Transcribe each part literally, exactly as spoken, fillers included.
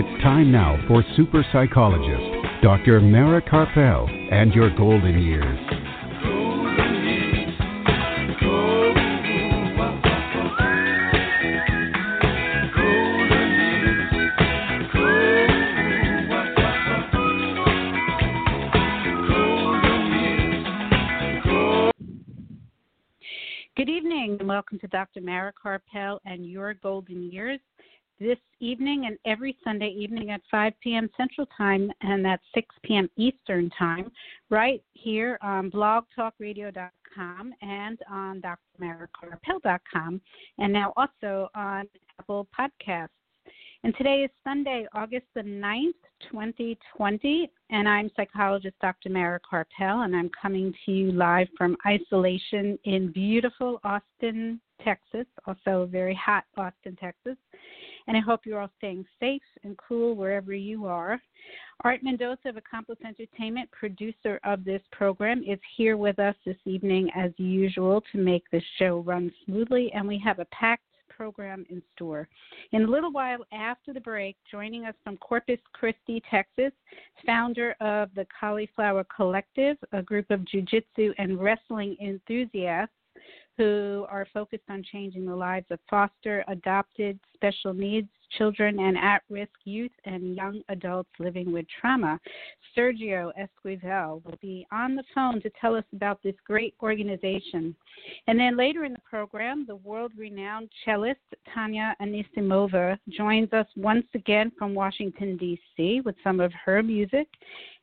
It's time now for super psychologist, Doctor Mara Karpel, and your golden years. Welcome to Doctor Mara Karpel and your golden years this evening and every Sunday evening at five p.m. Central Time and at six p.m. Eastern Time, right here on blog talk radio dot com and on d r mara karpel dot com, and now also on Apple Podcasts. And today is Sunday, August the ninth, twenty twenty, and I'm psychologist Doctor Mara Karpel, and I'm coming to you live from isolation in beautiful Austin, Texas, also very hot Austin, Texas. And I hope you're all staying safe and cool wherever you are. Art Mendoza of Accomplice Entertainment, producer of this program, is here with us this evening as usual to make this show run smoothly, and we have a packed program in store. In a little while after the break, joining us from Corpus Christi, Texas, founder of the Cauliflower Collective, a group of jiu-jitsu and wrestling enthusiasts who are focused on changing the lives of foster, adopted, special needs children, and at-risk youth and young adults living with trauma. Sergio Esquivel will be on the phone to tell us about this great organization. And then later in the program, the world-renowned cellist Tanya Anisimova joins us once again from Washington, D C with some of her music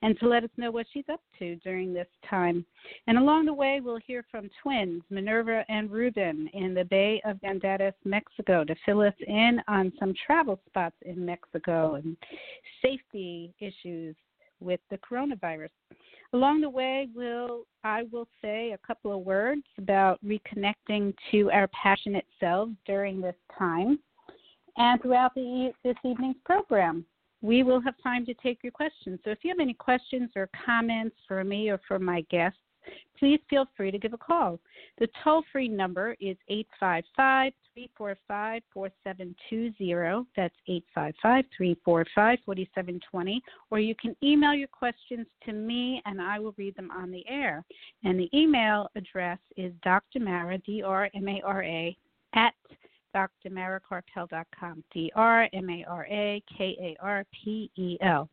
and to let us know what she's up to during this time. And along the way, we'll hear from twins Minerva and Ruben in the Bay of Banderas, Mexico, to fill us in on some travel spots in Mexico and safety issues with the coronavirus. Along the way, we'll, I will say a couple of words about reconnecting to our passionate selves during this time. And throughout the, this evening's program, we will have time to take your questions. So if you have any questions or comments for me or for my guests, please feel free to give a call. The toll-free number is eight five five, three four five, four seven two zero. That's eight five five, three four five, four seven two zero. Or you can email your questions to me, and I will read them on the air. And the email address is drmara, D R M A R A, at d r mara karpel dot com, D R M A R A K A R P E L.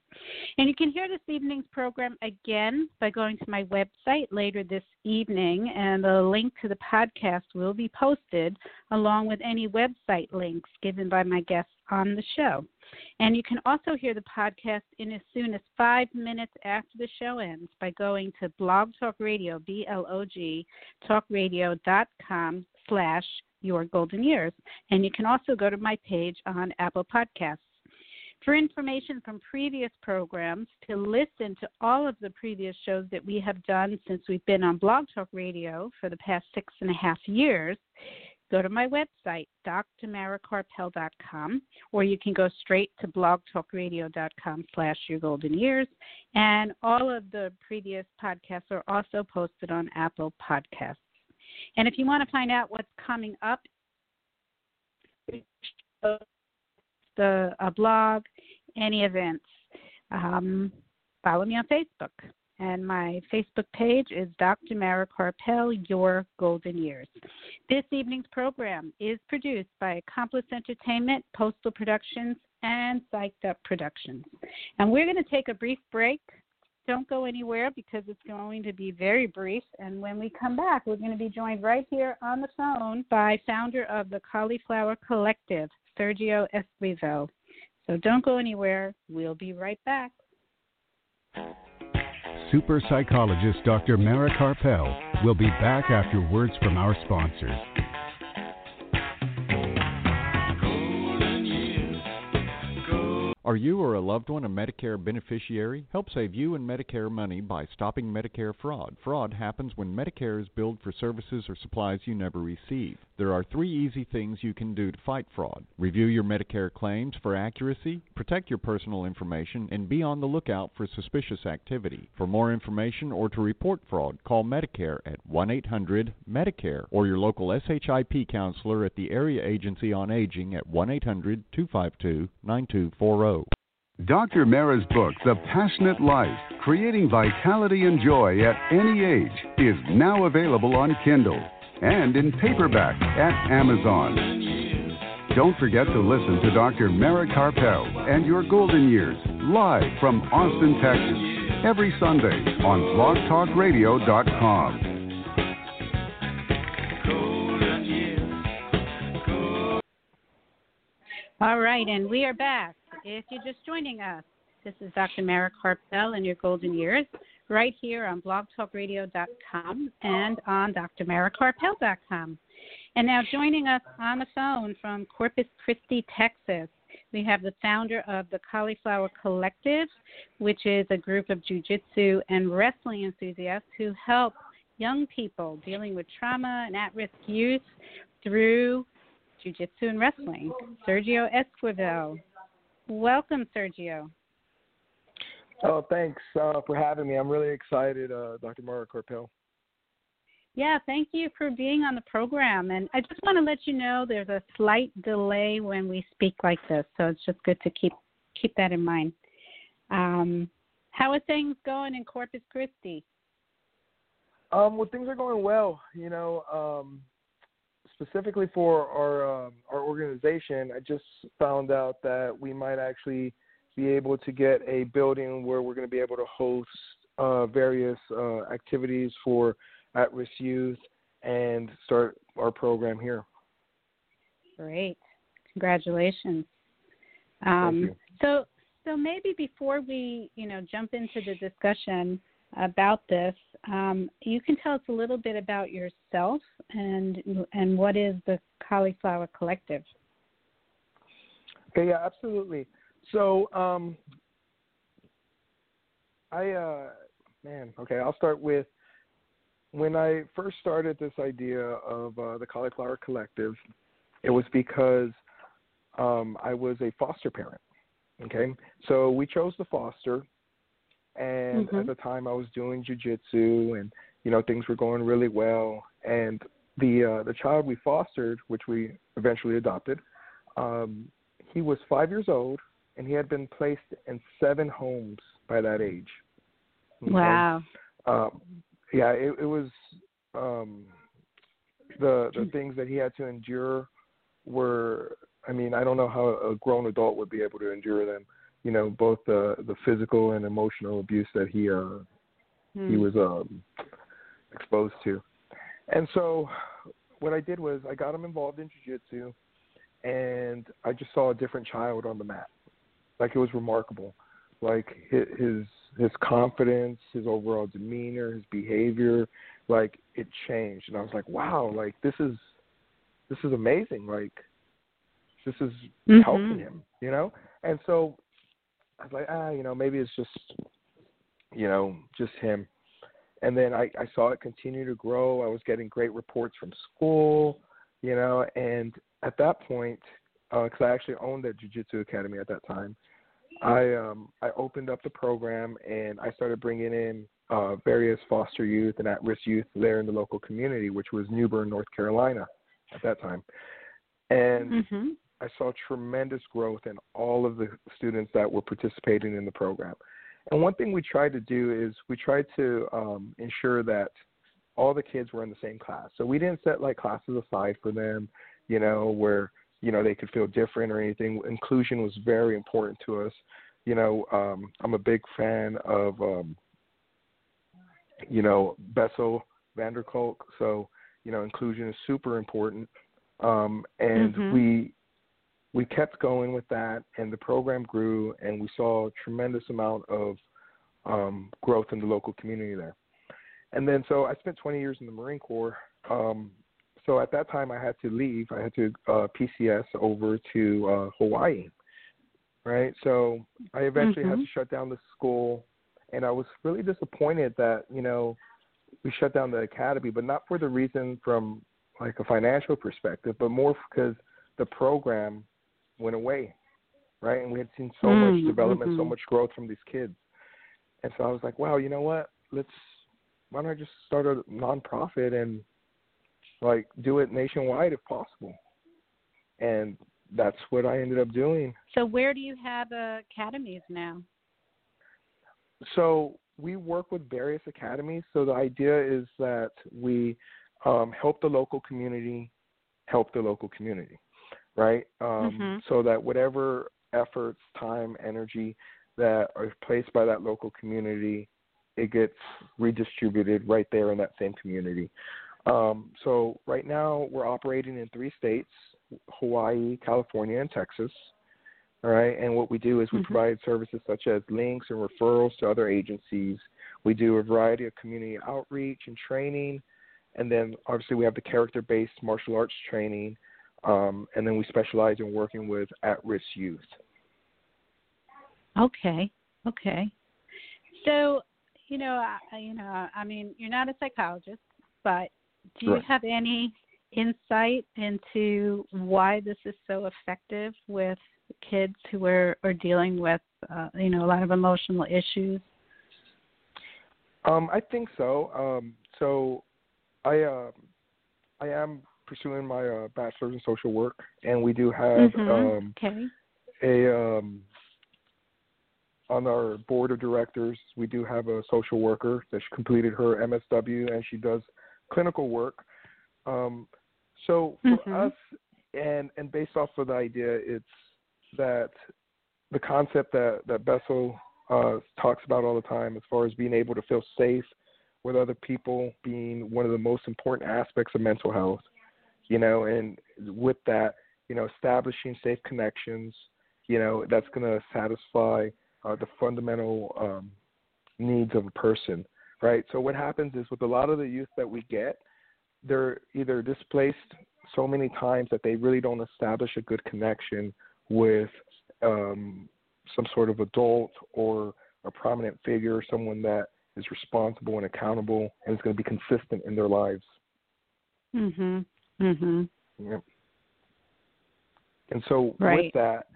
And you can hear this evening's program again by going to my website later this evening, and the link to the podcast will be posted along with any website links given by my guests on the show. And you can also hear the podcast in as soon as five minutes after the show ends by going to blog talk radio, B L O G, talkradio.com slash Your Golden Years, and you can also go to my page on Apple Podcasts. For information from previous programs, to listen to all of the previous shows that we have done since we've been on Blog Talk Radio for the past six and a half years, go to my website, d r mara karpel dot com, or you can go straight to blog talk radio dot com slash Your Golden Years, and all of the previous podcasts are also posted on Apple Podcasts. And if you want to find out what's coming up, the a blog, any events, um, follow me on Facebook. And my Facebook page is Doctor Mara Karpel, Your Golden Years. This evening's program is produced by Accomplice Entertainment, Postal Productions, and Psyched Up Productions. And we're going to take a brief break. Don't go anywhere because it's going to be very brief. And when we come back, we're going to be joined right here on the phone by founder of the Cauliflower Collective, Sergio Esquivel. So don't go anywhere. We'll be right back. Super psychologist Doctor Mara Karpel will be back after words from our sponsors. Are you or a loved one a Medicare beneficiary? Help save you and Medicare money by stopping Medicare fraud. Fraud happens when Medicare is billed for services or supplies you never receive. There are three easy things you can do to fight fraud. Review your Medicare claims for accuracy, protect your personal information, and be on the lookout for suspicious activity. For more information or to report fraud, call Medicare at one eight hundred medicare or your local S H I P counselor at the Area Agency on Aging at one eight hundred two five two nine two four zero. Doctor Mara's book, The Passionate Life, Creating Vitality and Joy at Any Age, is now available on Kindle and in paperback at Amazon. Don't forget to listen to Doctor Mara Karpel and Your Golden Years live from Austin, Texas, every Sunday on blog talk radio dot com. All right, and we are back. If you're just joining us, this is Doctor Mara Karpel and Your Golden Years, right here on blog talk radio dot com and on d r mara karpel dot com. And now joining us on the phone from Corpus Christi, Texas, we have the founder of the Cauliflower Collective, which is a group of jiu-jitsu and wrestling enthusiasts who help young people dealing with trauma and at-risk youth through jiu-jitsu and wrestling. Sergio Esquivel. Welcome, Sergio. Oh, thanks uh, for having me. I'm really excited, uh, Doctor Mara Karpel. Yeah, thank you for being on the program. And I just want to let you know there's a slight delay when we speak like this, so it's just good to keep keep that in mind. Um, how are things going in Corpus Christi? Um, well, things are going well. You know, um, specifically for our um, our organization, I just found out that we might actually be able to get a building where we're going to be able to host uh, various uh, activities for at-risk youth and start our program here. Great. Congratulations. Um, Thank you. So, so maybe before we, you know, jump into the discussion about this, um, you can tell us a little bit about yourself and and what is the Cauliflower Collective? Okay, yeah, absolutely. So, um, I, uh, man, okay, I'll start with when I first started this idea of uh, the Cauliflower Collective, it was because um, I was a foster parent, okay? So we chose to foster, and mm-hmm. at the time I was doing jiu-jitsu and, you know, things were going really well. And the uh, the child we fostered, which we eventually adopted, um, he was five years old, and he had been placed in seven homes by that age. Okay? Wow. Um, yeah, it, it was um, the the things that he had to endure were, I mean, I don't know how a grown adult would be able to endure them, you know, both the, the physical and emotional abuse that he uh, hmm. he was um, exposed to. And so what I did was I got him involved in jiu-jitsu, and I just saw a different child on the mat. Like, it was remarkable. Like, his his confidence, his overall demeanor, his behavior, like, it changed. And I was like, wow, like, this is this is amazing. Like, this is mm-hmm. helping him, you know? And so I was like, ah, you know, maybe it's just, you know, just him. And then I, I saw it continue to grow. I was getting great reports from school, you know, and at that point, because uh, I actually owned that jiu-jitsu academy at that time, I um, I opened up the program and I started bringing in uh, various foster youth and at-risk youth there in the local community, which was New Bern, North Carolina at that time. And mm-hmm. I saw tremendous growth in all of the students that were participating in the program. And one thing we tried to do is we tried to um, ensure that all the kids were in the same class. So we didn't set, like, classes aside for them, you know, where, you know, they could feel different or anything. Inclusion was very important to us. You know, um, I'm a big fan of, um, you know, Bessel van der Kolk. So, you know, inclusion is super important. Um, and mm-hmm. we we kept going with that, and the program grew, and we saw a tremendous amount of um, growth in the local community there. And then so I spent twenty years in the Marine Corps. Um, so at that time I had to leave. I had to uh, P C S over to uh, Hawaii, right? So I eventually mm-hmm. had to shut down the school, and I was really disappointed that, you know, we shut down the academy, but not for the reason from, like, a financial perspective, but more because the program went away, right? And we had seen so mm-hmm. much development, so much growth from these kids. And so I was like, wow, you know what? Let's Why don't I just start a nonprofit and, like, do it nationwide if possible? And that's what I ended up doing. So where do you have uh, academies now? So we work with various academies. So the idea is that we um, help the local community, help the local community, right? Um, mm-hmm. So that whatever efforts, time, energy that are placed by that local community, it gets redistributed right there in that same community. Um, so right now we're operating in three states, Hawaii, California, and Texas. All right. And what we do is we mm-hmm. provide services such as links and referrals to other agencies. We do a variety of community outreach and training. And then obviously we have the character-based martial arts training. Um, and then we specialize in working with at-risk youth. Okay. Okay. So, you know, I, you know, I mean, you're not a psychologist, but do you right. have any insight into why this is so effective with kids who are, are dealing with, uh, you know, a lot of emotional issues? Um, I think so. Um, so I uh, I am pursuing my uh, bachelor's in social work, and we do have mm-hmm. um, okay. a um, on our board of directors, we do have a social worker that she completed her M S W, and she does clinical work. Um, so for mm-hmm. us, and, and based off of the idea, it's that the concept that, that Bessel uh, talks about all the time as far as being able to feel safe with other people being one of the most important aspects of mental health, you know, and with that, you know, establishing safe connections, you know, that's going to satisfy uh, the fundamental um, needs of a person, right? So what happens is with a lot of the youth that we get, they're either displaced so many times that they really don't establish a good connection with um, some sort of adult or a prominent figure, someone that is responsible and accountable and is going to be consistent in their lives. Mm-hmm. Mm-hmm. Yeah. And so right. with that,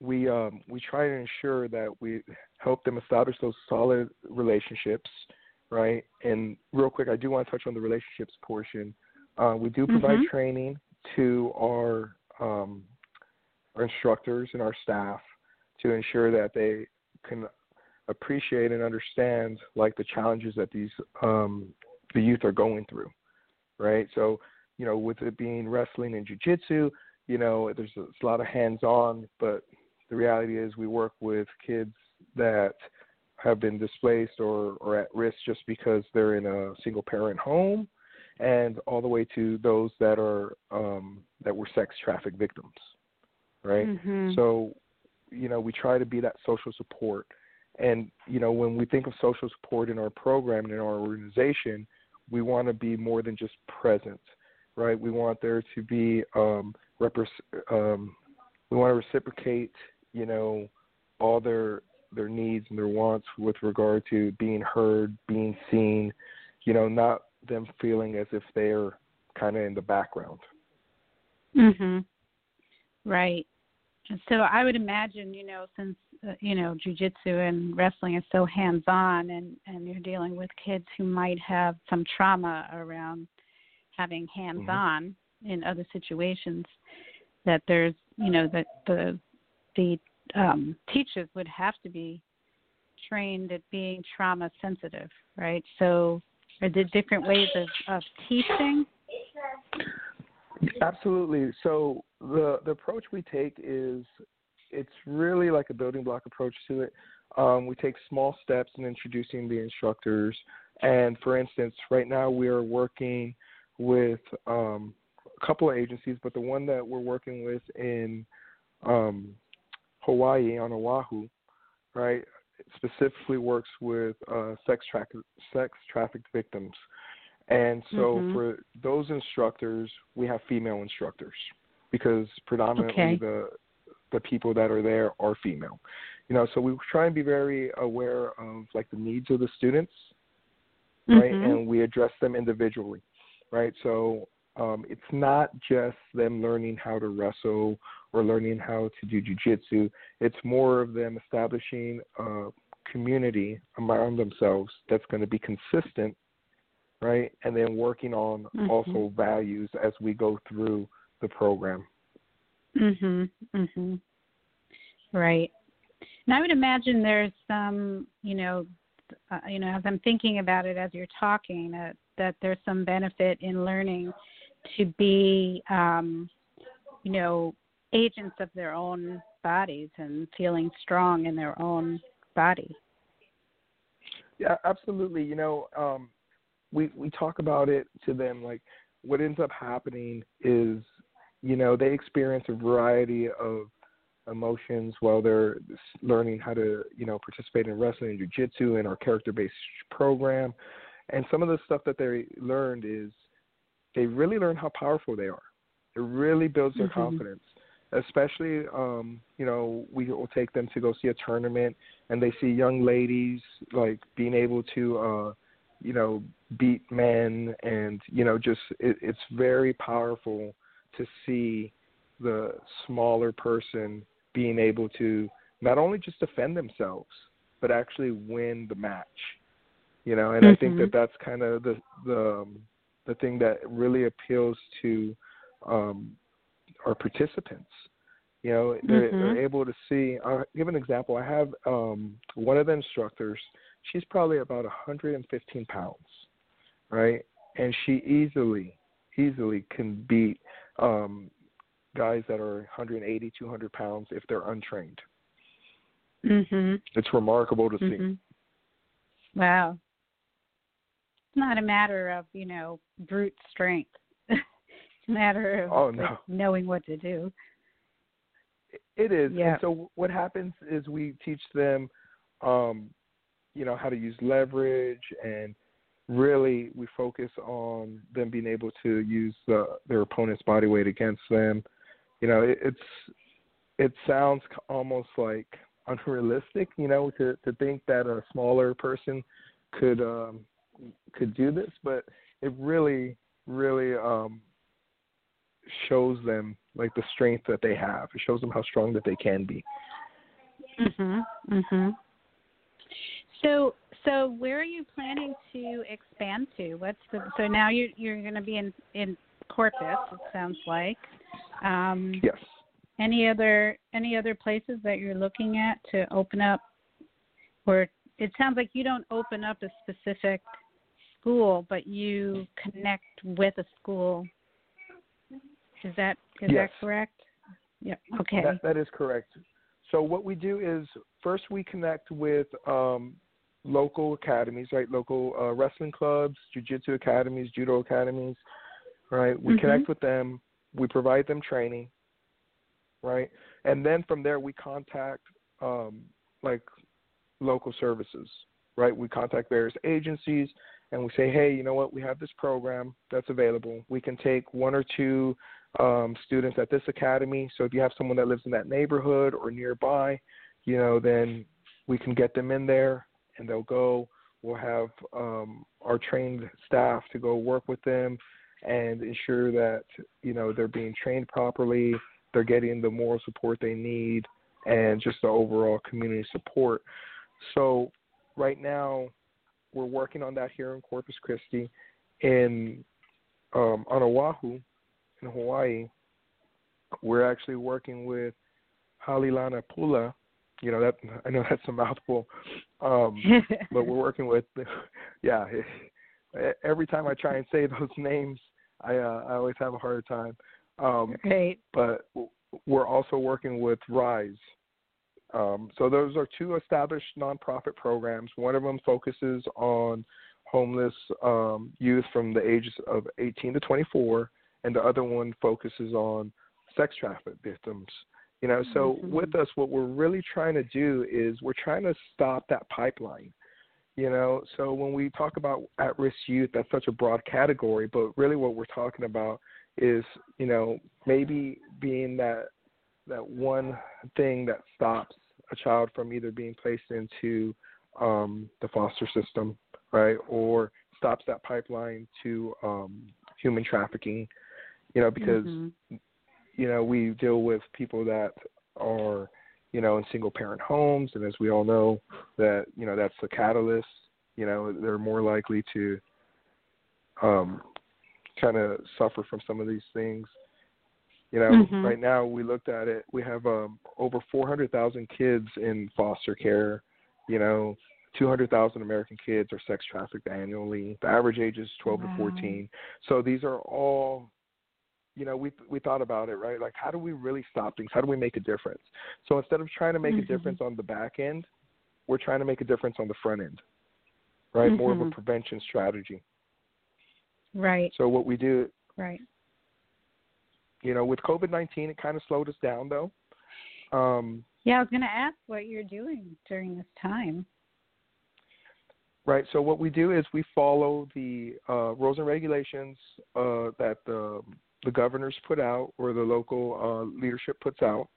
we um, we try to ensure that we help them establish those solid relationships, right? And real quick, I do want to touch on the relationships portion. Uh, we do provide mm-hmm. training to our um, our instructors and our staff to ensure that they can appreciate and understand like the challenges that these um, the youth are going through, right? So, you know, with it being wrestling and jiu-jitsu, you know, there's a, a lot of hands-on, but the reality is we work with kids that have been displaced or, or at risk just because they're in a single-parent home, and all the way to those that are um, that were sex traffic victims, right? Mm-hmm. So, you know, we try to be that social support. And, you know, when we think of social support in our program and in our organization, we want to be more than just present, right? We want there to be um, repre- um, we want to reciprocate, you know, all their their needs and their wants with regard to being heard, being seen, you know, not them feeling as if they're kind of in the background. Mm-hmm. Right. So I would imagine, you know, since, uh, you know, jiu-jitsu and wrestling is so hands-on and, and you're dealing with kids who might have some trauma around having hands-on mm-hmm. in other situations, that there's, you know, that the the um, teachers would have to be trained at being trauma sensitive, right? So are there different ways of, of teaching? Absolutely. So the, the approach we take is it's really like a building block approach to it. Um, we take small steps in introducing the instructors. And for instance, right now we are working with um, a couple of agencies, but the one that we're working with in um, Hawaii on Oahu, right, specifically works with uh, sex tra- sex trafficked victims. And so mm-hmm. for those instructors, we have female instructors because predominantly okay. the the people that are there are female. You know, so we try and be very aware of like the needs of the students, mm-hmm. right? And we address them individually, right? So um, it's not just them learning how to wrestle or learning how to do jiu-jitsu. It's more of them establishing a community around themselves that's going to be consistent, right? And then working on mm-hmm. also values as we go through the program. Mhm. Mhm. Right. And I would imagine there's some, you know, uh, you know, as I'm thinking about it as you're talking, uh, that there's some benefit in learning to be, um, you know, agents of their own bodies and feeling strong in their own body. Yeah, absolutely. You know, um, we we talk about it to them. Like, what ends up happening is, you know, they experience a variety of emotions while they're learning how to, you know, participate in wrestling and jiu-jitsu and our character-based program. And some of the stuff that they learned is they really learn how powerful they are. It really builds their mm-hmm. confidence, especially, um, you know, we will take them to go see a tournament and they see young ladies, like, being able to, uh, you know, beat men and, you know, just it, it's very powerful to see the smaller person being able to not only just defend themselves, but actually win the match, you know? And mm-hmm. I think that that's kind of the, the, the thing that really appeals to um, our participants, you know, they're, mm-hmm. they're able to see, I'll give an example. I have um, one of the instructors, she's probably about one hundred fifteen pounds, right? And she easily, easily can beat, um, guys that are one hundred eighty, two hundred pounds if they're untrained. Mm-hmm. It's remarkable to mm-hmm. see. Wow. It's not a matter of, you know, brute strength. It's a matter of oh, no. like, knowing what to do. It is. Yeah. And so what happens is we teach them, um, you know, how to use leverage, and really we focus on them being able to use the, their opponent's body weight against them. You know, it, it's it sounds almost like unrealistic, you know, to, to think that a smaller person could um, could do this, but it really, really um, shows them, like, the strength that they have. It shows them how strong that they can be. Mhm. Mhm. So, so where are you planning to expand to? What's the, so now you're, you're going to be in, in Corpus, it sounds like. Um, yes. Any other any other places that you're looking at to open up? Or it sounds like you don't open up a specific school, but you connect with a school. Is that is yes. that correct? Yeah. Okay. That, that is correct. So what we do is first we connect with um, local academies, right? Local uh, wrestling clubs, jiu-jitsu academies, judo academies, right? We mm-hmm. connect with them. We provide them training, right? And then from there we contact um, like local services, right? We contact various agencies and we say, hey, you know what? We have this program that's available. We can take one or two um, students at this academy. So if you have someone that lives in that neighborhood or nearby, you know, then we can get them in there and they'll go. We'll have um, our trained staff to go work with them and ensure that, you know, they're being trained properly, they're getting the moral support they need, and just the overall community support. So right now we're working on that here in Corpus Christi, in um, on Oahu, in Hawaii. We're actually working with Halilana Pula. You know, that I know that's a mouthful, um, but we're working with, yeah. It, every time I try and say those names, I uh, I always have a hard time. Um, right. But we're also working with RISE. Um, so those are two established nonprofit programs. One of them focuses on homeless um, youth from the ages of eighteen to twenty-four, and the other one focuses on sex traffic victims. You know, so mm-hmm. with us, what we're really trying to do is we're trying to stop that pipeline. You know, so when we talk about at-risk youth, that's such a broad category, but really what we're talking about is, you know, maybe being that that one thing that stops a child from either being placed into um, the foster system, right, or stops that pipeline to um, human trafficking, you know, because, mm-hmm. you know, we deal with people that are, you know, in single-parent homes, and as we all know that, you know, that's the catalyst, you know, they're more likely to um, kind of suffer from some of these things. You know, mm-hmm. right now we looked at it, we have um, over four hundred thousand kids in foster care, you know, two hundred thousand American kids are sex trafficked annually. The average age is twelve wow. to fourteen. So these are all, you know, we we thought about it, right? Like, how do we really stop things? How do we make a difference? So instead of trying to make mm-hmm. a difference on the back end, we're trying to make a difference on the front end, right? Mm-hmm. More of a prevention strategy. Right. So what we do. Right. You know, with COVID nineteen, it kind of slowed us down, though. Um, yeah, I was going to ask what you're doing during this time. Right. So what we do is we follow the uh, rules and regulations uh, that the, the governors put out or the local uh, leadership puts out.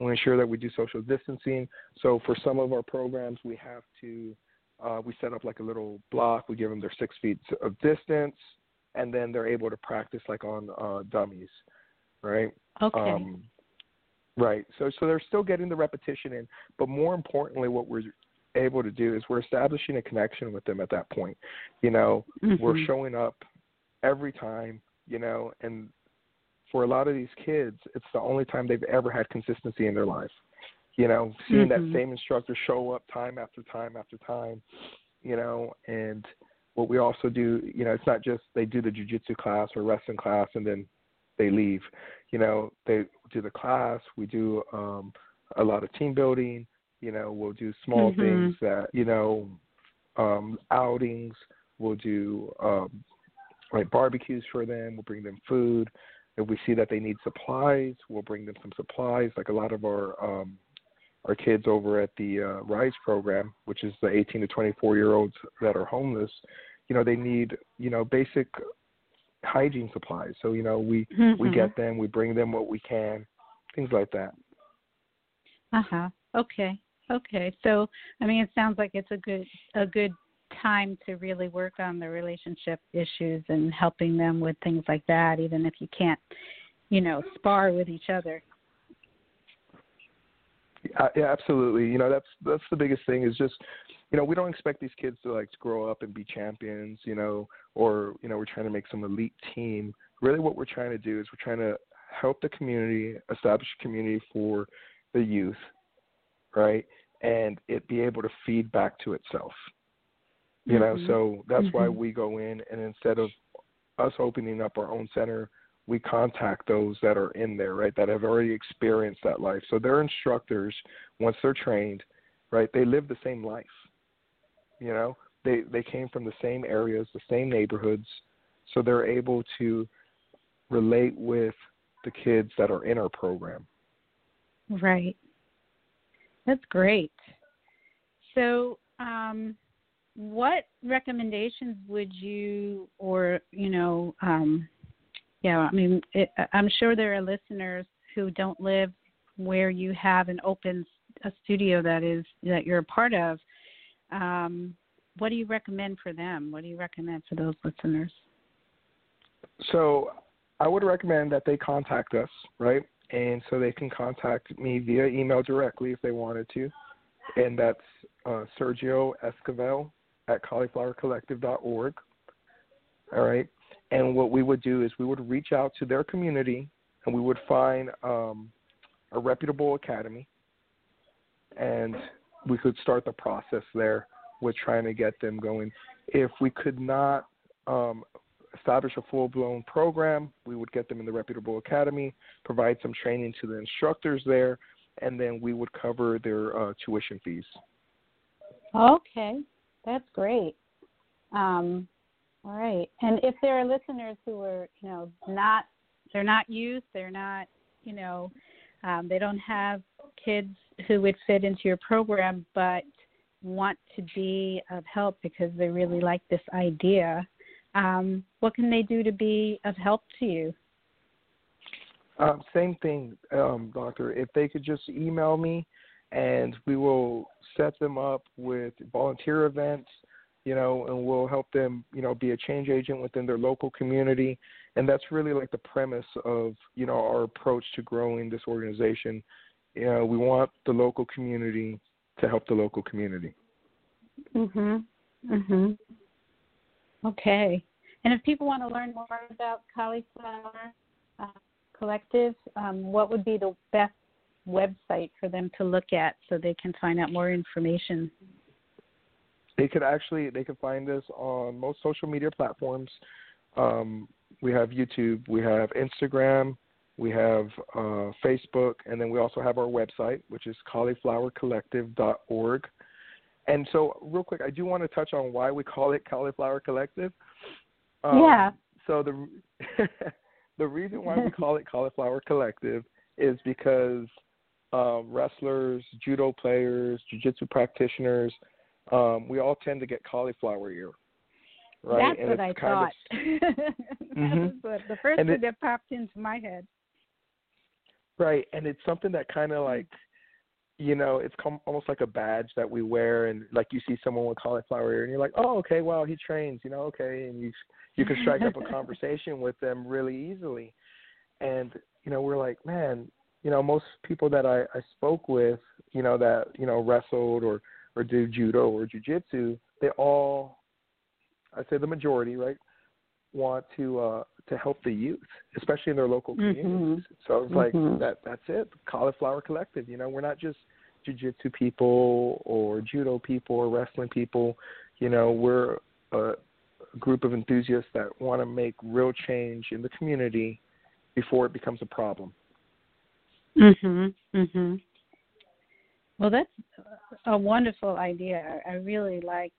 We ensure that we do social distancing. So for some of our programs, we have to uh, we set up like a little block. We give them their six feet of distance, and then they're able to practice like on uh, dummies. Right. Okay. Um, right. So, so they're still getting the repetition in, but more importantly, what we're able to do is we're establishing a connection with them at that point. You know, mm-hmm. we're showing up every time. You know, and for a lot of these kids, it's the only time they've ever had consistency in their life. You know, seeing mm-hmm. that same instructor show up time after time after time. You know, and what we also do, you know, it's not just they do the jiu-jitsu class or wrestling class and then they leave. You know, they do the class. We do um, a lot of team building. You know, we'll do small mm-hmm. things that, you know, um, outings. We'll do um, like barbecues for them. We'll bring them food. If we see that they need supplies, we'll bring them some supplies. Like a lot of our um, our kids over at the uh, RISE program, which is the eighteen to twenty-four-year-olds that are homeless, you know, they need, you know, basic hygiene supplies. So, you know, we, mm-hmm. we get them, we bring them what we can, things like that. Uh-huh. Okay. Okay. So, I mean, it sounds like it's a good, a good time to really work on the relationship issues and helping them with things like that, even if you can't, you know, spar with each other. Uh, yeah, absolutely. You know, that's, that's the biggest thing is just, you know, we don't expect these kids to like to grow up and be champions, you know, or, you know, we're trying to make some elite team. Really what we're trying to do is we're trying to help the community, establish a community for the youth, right? And it be able to feed back to itself, you mm-hmm. know? So that's mm-hmm. why we go in and instead of us opening up our own center, we contact those that are in there, right, that have already experienced that life. So their instructors, once they're trained, right, they live the same life, you know. They they came from the same areas, the same neighborhoods, so they're able to relate with the kids that are in our program. Right. That's great. So um, what recommendations would you or, you know, um, yeah, I mean, it, I'm sure there are listeners who don't live where you have an open a studio that is that you're a part of. Um, what do you recommend for them? What do you recommend for those listeners? So I would recommend that they contact us, right? And so they can contact me via email directly if they wanted to. And that's uh, Sergio Esquivel at cauliflower collective dot org. All right. And what we would do is we would reach out to their community and we would find um, a reputable academy and we could start the process there with trying to get them going. If we could not um, establish a full-blown program, we would get them in the reputable academy, provide some training to the instructors there, and then we would cover their uh, tuition fees. Okay, that's great. Um All right. And if there are listeners who are, you know, not, they're not youth, they're not, you know, um, they don't have kids who would fit into your program, but want to be of help because they really like this idea, um, what can they do to be of help to you? Uh, same thing, um, Doctor. If they could just email me and we will set them up with volunteer events, you know, and we'll help them, you know, be a change agent within their local community. And that's really like the premise of, you know, our approach to growing this organization. You know, we want the local community to help the local community. Mhm. Mhm. Okay. And if people want to learn more about cauliflower, uh, Collective, um, what would be the best website for them to look at so they can find out more information? They could actually, they could find us on most social media platforms. Um, we have YouTube, we have Instagram, we have uh, Facebook, and then we also have our website, which is cauliflower collective dot org. And so real quick, I do want to touch on why we call it Cauliflower Collective. Um, yeah. So the the reason why we call it Cauliflower Collective is because uh, wrestlers, judo players, jiu-jitsu practitioners, um, we all tend to get cauliflower ear. Right? That's and what I thought. Of, mm-hmm. That was the first and thing it, that popped into my head. Right, and it's something that kind of like, you know, it's com- almost like a badge that we wear, and like you see someone with cauliflower ear, and you're like, oh, okay, wow, he trains, you know, okay, and you you can strike up a conversation with them really easily. And, you know, we're like, man, you know, most people that I, I spoke with, you know, that, you know, wrestled or, or do judo or jiu-jitsu, they all, I'd say the majority, right, want to uh, to help the youth, especially in their local communities. Mm-hmm. So it's like, mm-hmm. that that's it, Cauliflower Collective. You know, we're not just jiu-jitsu people or judo people or wrestling people. You know, we're a group of enthusiasts that want to make real change in the community before it becomes a problem. Mm-hmm, mm-hmm. Well, that's a wonderful idea. I really like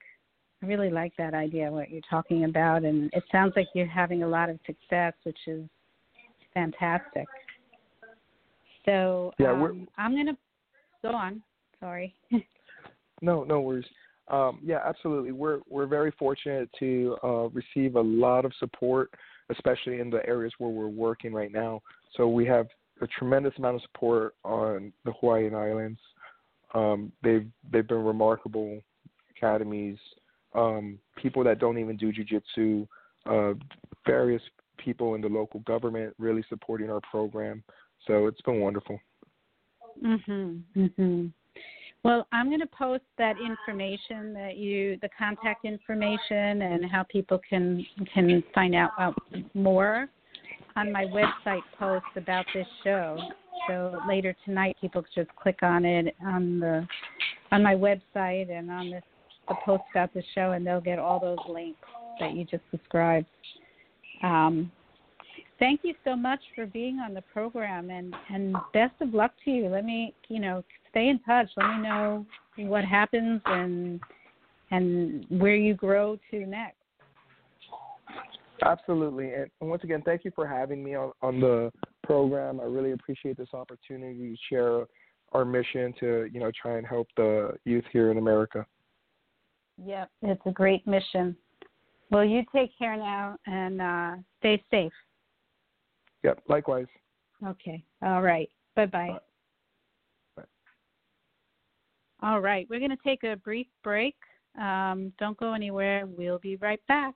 I really like that idea, what you're talking about, and it sounds like you're having a lot of success, which is fantastic. So yeah, um, I'm going to go on. Sorry. no, no worries. Um, yeah, absolutely. We're we're very fortunate to uh, receive a lot of support, especially in the areas where we're working right now. So we have a tremendous amount of support on the Hawaiian Islands. Um, they've they've been remarkable academies. Um, people that don't even do jiu-jitsu, uh, various people in the local government really supporting our program. So it's been wonderful. Mm-hmm, mm-hmm. Well, I'm going to post that information that you, the contact information and how people can, can find out uh, more on my website post about this show. So later tonight, people just click on it on the, on my website and on this, a post about the show, and they'll get all those links that you just described. Um, thank you so much for being on the program, and, and best of luck to you. Let me, you know, stay in touch. Let me know what happens and and where you grow to next. Absolutely. And once again, thank you for having me on, on the program. I really appreciate this opportunity to share our mission to, you know, try and help the youth here in America. Yep, it's a great mission. Well, you take care now and uh, stay safe. Yep, likewise. Okay, all right. Bye-bye. Bye. Bye. All right, we're going to take a brief break. Um, don't go anywhere. We'll be right back.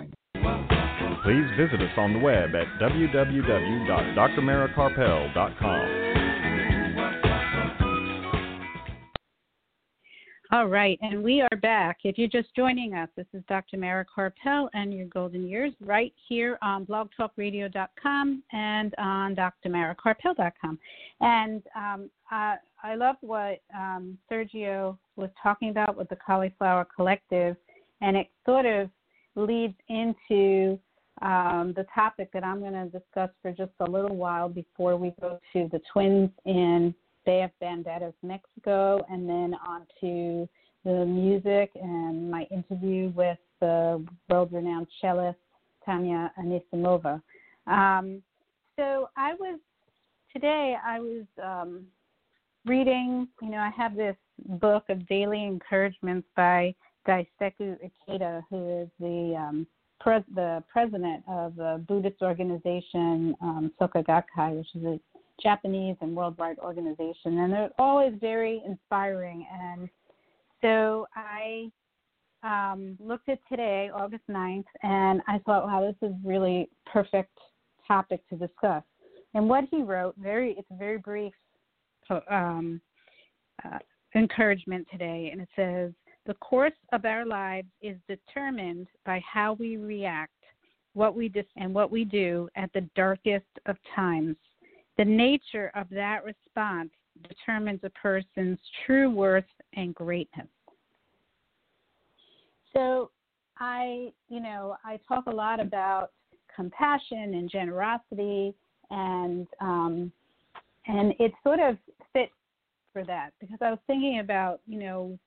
Please visit us on the web at w w w dot d r mara karpel dot com. All right, and we are back. If you're just joining us, this is Doctor Mara Karpel and your golden years right here on blog talk radio dot com and on d r mara karpel dot com. And um, I, I love what um, Sergio was talking about with the Cauliflower Collective, and it sort of leads into um, the topic that I'm going to discuss for just a little while before we go to the twins in Bay of Banderas, Mexico, and then on to the music and my interview with the world-renowned cellist Tanya Anisimova. Um, so I was, today I was um, reading, you know, I have this book of daily encouragements by Daisaku Ikeda, who is the um, pres- the president of the Buddhist organization, um, Soka Gakkai, which is a Japanese and worldwide organization, and they're always very inspiring. And so I um, looked at today, August ninth, and I thought, wow, this is really perfect topic to discuss. And what he wrote, very it's a very brief um, uh, encouragement today, and it says, the course of our lives is determined by how we react, what we dis- and what we do at the darkest of times. The nature of that response determines a person's true worth and greatness. So I, you know, I talk a lot about compassion and generosity, and um, and it sort of fits for that, because I was thinking about, you know,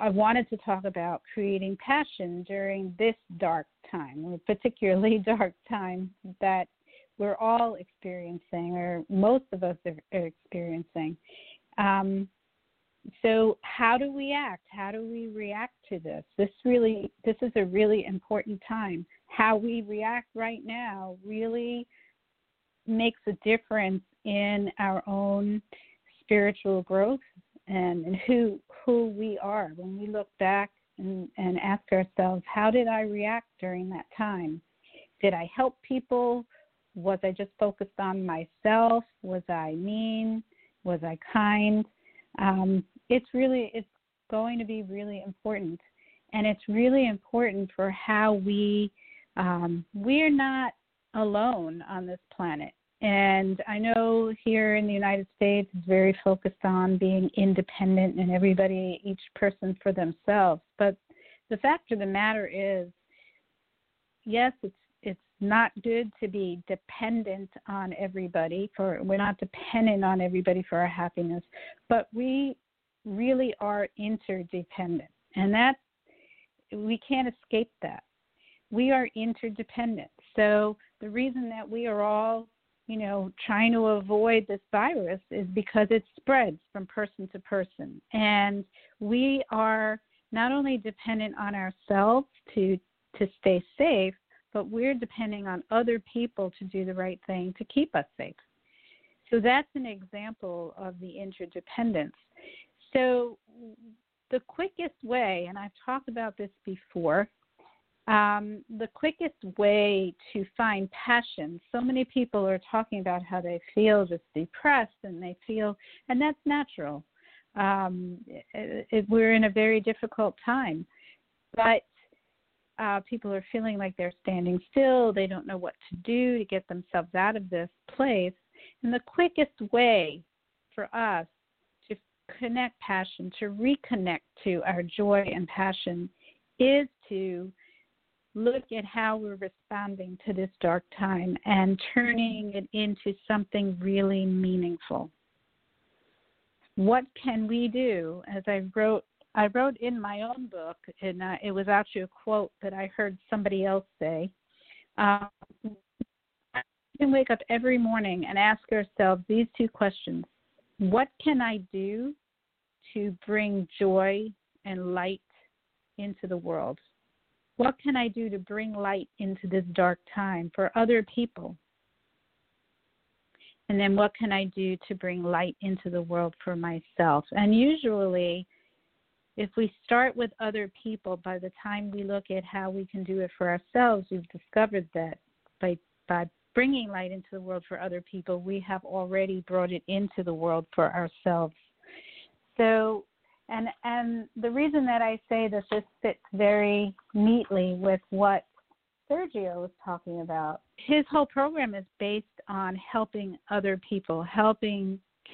I wanted to talk about creating passion during this dark time, particularly dark time that we're all experiencing, or most of us are experiencing. Um, so how do we act? How do we react to this? This really, this is a really important time. How we react right now really makes a difference in our own spiritual growth and, and who who we are. When we look back and, and ask ourselves, how did I react during that time? Did I help people? Was I just focused on myself? Was I mean? Was I kind? Um, it's really, it's going to be really important. And it's really important for how we, um, we're not alone on this planet. And I know here in the United States, it's very focused on being independent and everybody, each person for themselves. But the fact of the matter is, yes, it's it's not good to be dependent on everybody. For we're not dependent on everybody for our happiness, but we really are interdependent. And that's, we can't escape that. We are interdependent. So the reason that we are all, you know, trying to avoid this virus is because it spreads from person to person. And we are not only dependent on ourselves to to stay safe, but we're depending on other people to do the right thing to keep us safe. So that's an example of the interdependence. So the quickest way, and I've talked about this before, um, the quickest way to find passion, so many people are talking about how they feel just depressed and they feel, and that's natural. Um, it, it, we're in a very difficult time, but Uh, people are feeling like they're standing still. They don't know what to do to get themselves out of this place. And the quickest way for us to connect passion, to reconnect to our joy and passion, is to look at how we're responding to this dark time and turning it into something really meaningful. What can we do? As I wrote I wrote in my own book, and uh, it was actually a quote that I heard somebody else say, um, we can wake up every morning and ask ourselves these two questions. What can I do to bring joy and light into the world? What can I do to bring light into this dark time for other people? And then what can I do to bring light into the world for myself? And usually, if we start with other people, by the time we look at how we can do it for ourselves, we've discovered that by by bringing light into the world for other people, we have already brought it into the world for ourselves. So, and and the reason that I say that this fits very neatly with what Sergio was talking about, his whole program is based on helping other people, helping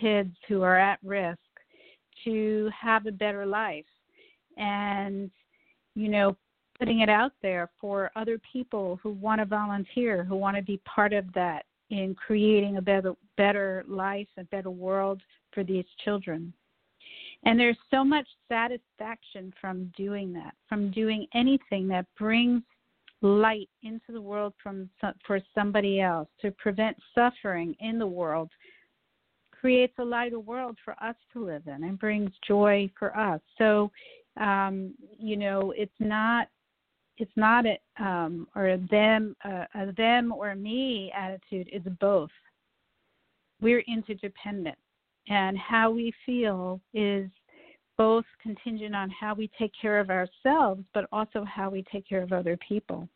kids who are at risk to have a better life, and, you know, putting it out there for other people who want to volunteer, who want to be part of that in creating a better, better life, a better world for these children. And there's so much satisfaction from doing that, from doing anything that brings light into the world from for somebody else, to prevent suffering in the world, creates a lighter world for us to live in and brings joy for us. So, um, you know, it's not it's not a um, or a them uh, a them or me attitude. It's both. We're interdependent, and how we feel is both contingent on how we take care of ourselves, but also how we take care of other people.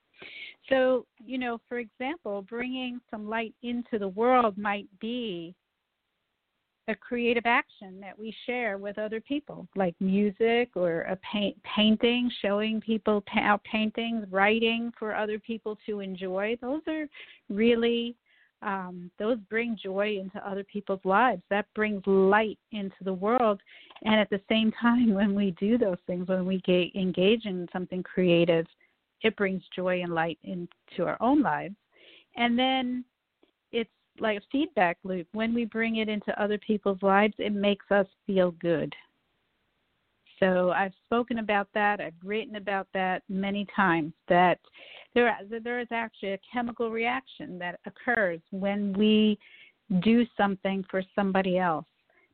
So, you know, for example, bringing some light into the world might be a creative action that we share with other people, like music or a paint, painting, showing people our paintings, writing for other people to enjoy. Those are really, um, those bring joy into other people's lives. That brings light into the world. And at the same time, when we do those things, when we ga- engage in something creative, it brings joy and light into our own lives. And then it's like a feedback loop. When we bring it into other people's lives, it makes us feel good. So I've spoken about that. I've written about that many times, that there, there is actually a chemical reaction that occurs when we do something for somebody else,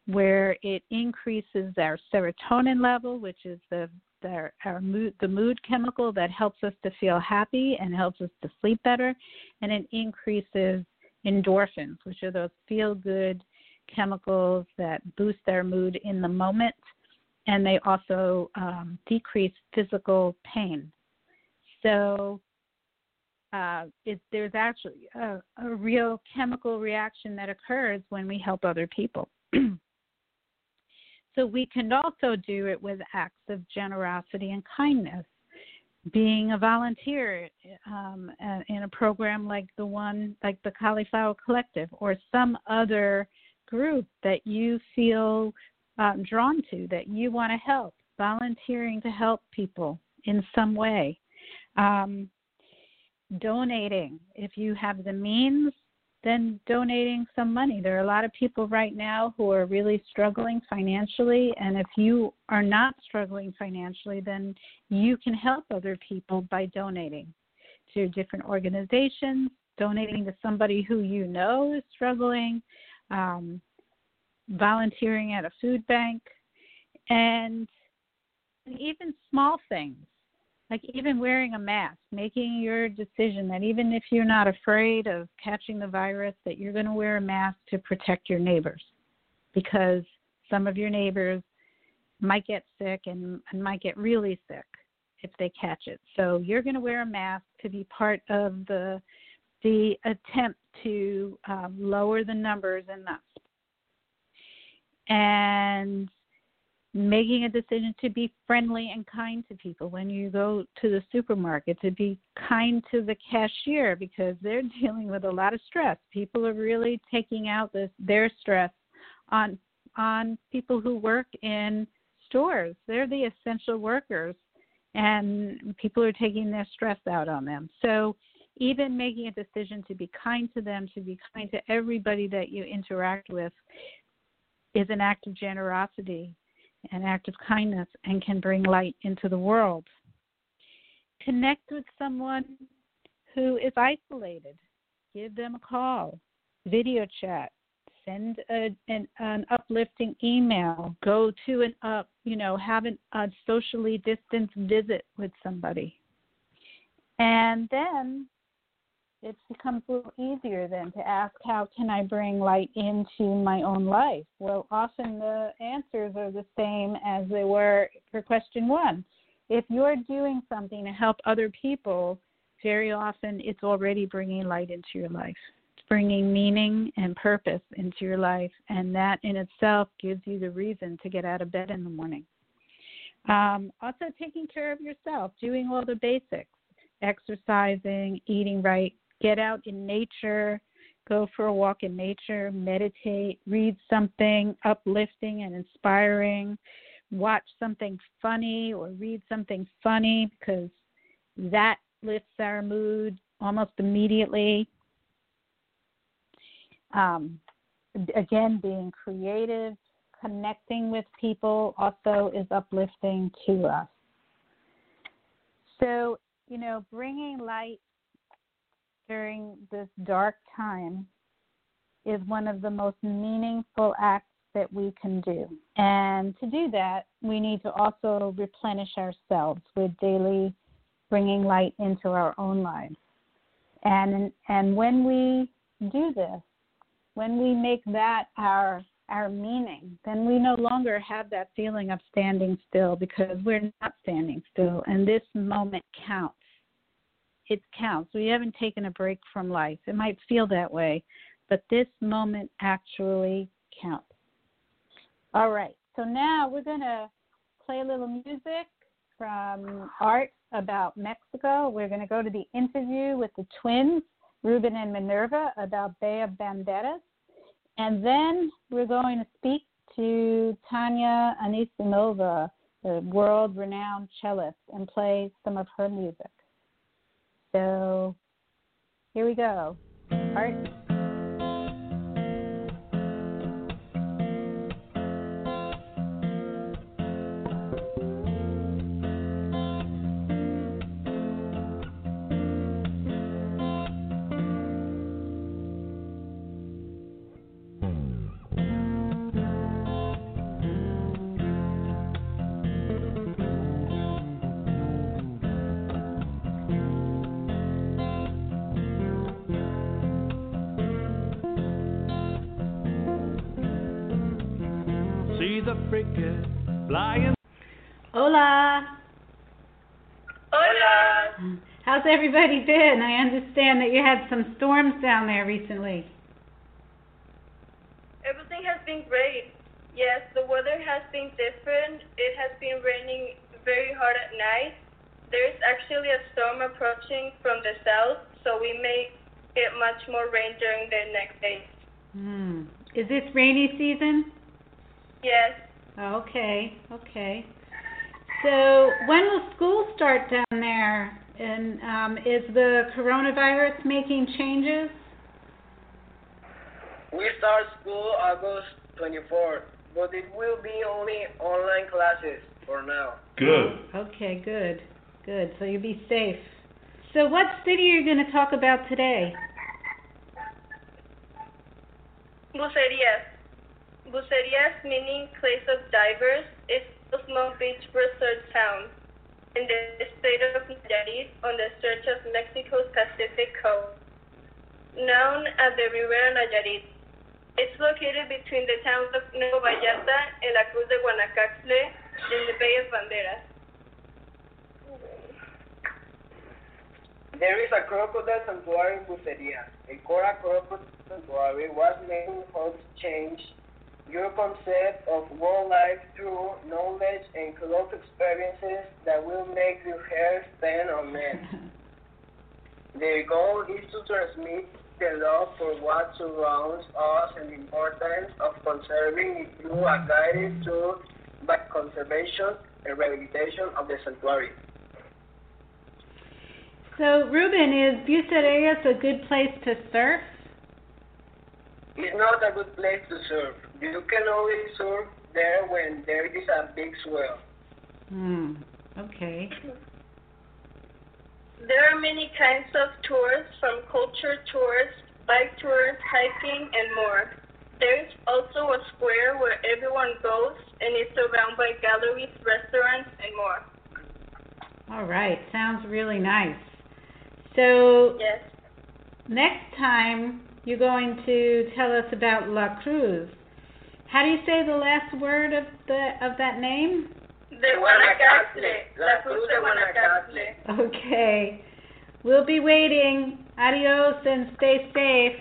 where it increases our serotonin level, which is the Our, our mood, the mood chemical that helps us to feel happy and helps us to sleep better, and it increases endorphins, which are those feel-good chemicals that boost our mood in the moment, and they also um, decrease physical pain. So uh, it, there's actually a, a real chemical reaction that occurs when we help other people. So we can also do it with acts of generosity and kindness. Being a volunteer um, in a program like the one, like the Cauliflower Collective, or some other group that you feel um, drawn to, that you want to help, volunteering to help people in some way. Um, donating, if you have the means, then donating some money. There are a lot of people right now who are really struggling financially, and if you are not struggling financially, then you can help other people by donating to different organizations, donating to somebody who you know is struggling, um, volunteering at a food bank, and even small things. Like even wearing a mask, making your decision that even if you're not afraid of catching the virus, that you're going to wear a mask to protect your neighbors, because some of your neighbors might get sick and, and might get really sick if they catch it. So you're going to wear a mask to be part of the the attempt to um, lower the numbers in that. And making a decision to be friendly and kind to people when you go to the supermarket, to be kind to the cashier, because they're dealing with a lot of stress. People are really taking out this, their stress on on people who work in stores. They're the essential workers, and people are taking their stress out on them. So even making a decision to be kind to them, to be kind to everybody that you interact with, is an act of generosity, an act of kindness, and can bring light into the world. Connect with someone who is isolated. Give them a call, video chat, send a, an, an uplifting email, go to an up, you know, have an, a socially distanced visit with somebody. And then it becomes a little easier then to ask, how can I bring light into my own life? Well, often the answers are the same as they were for question one. If you're doing something to help other people, very often it's already bringing light into your life. It's bringing meaning and purpose into your life, and that in itself gives you the reason to get out of bed in the morning. Um, also taking care of yourself, doing all the basics, exercising, eating right. Get out in nature, go for a walk in nature, meditate, read something uplifting and inspiring, watch something funny or read something funny, because that lifts our mood almost immediately. Um, again, being creative, connecting with people also is uplifting to us. So, you know, bringing light during this dark time is one of the most meaningful acts that we can do. And to do that, we need to also replenish ourselves with daily bringing light into our own lives. And and when we do this, when we make that our our meaning, then we no longer have that feeling of standing still, because we're not standing still, and this moment counts. It counts. We haven't taken a break from life. It might feel that way, but this moment actually counts. All right, so now we're going to play a little music from art about Mexico. We're going to go to the interview with the twins, Ruben and Minerva, about Bay of Banderas. And then we're going to speak to Tanya Anisimova, the world-renowned cellist, and play some of her music. So here we go. Art. Hola. Hola. How's everybody been? I understand that you had some storms down there recently. Everything has been great. Yes, the weather has been different. It has been raining very hard at night. There's actually a storm approaching from the south, so we may get much more rain during the next days. Hmm. Is this rainy season? Yes. Okay, okay. So when will school start down there? And um, is the coronavirus making changes? We start school August twenty-fourth, but it will be only online classes for now. Good. Okay, good, good. So you'll be safe. So what city are you going to talk about today? Bucerías. Bucerías, meaning place of divers, is a small beach resort town in the state of Nayarit on the stretch of Mexico's Pacific coast, known as the Rivera Nayarit. It's located between the towns of Nuevo Vallarta and La Cruz de Huanacaxtle in the Bay of Banderas. There is a crocodile sanctuary in Bucerías. The Cora crocodile sanctuary was named for change your concept of wildlife through knowledge and close experiences that will make your hair stand on end. Their goal is to transmit the love for what surrounds us and the importance of conserving it through a guided tour by conservation and rehabilitation of the sanctuary. So, Ruben, is Bucerías a good place to surf? It's not a good place to surf. You can only surf there when there is a big swell. Hmm, okay. There are many kinds of tours, from culture tours, bike tours, hiking, and more. There is also a square where everyone goes, and it's surrounded by galleries, restaurants, and more. All right, sounds really nice. So, yes. Next time, you're going to tell us about La Cruz. How do you say the last word of the of that name? De Guanacaste. La Cruz de Guanacaste. Okay. We'll be waiting. Adios and stay safe.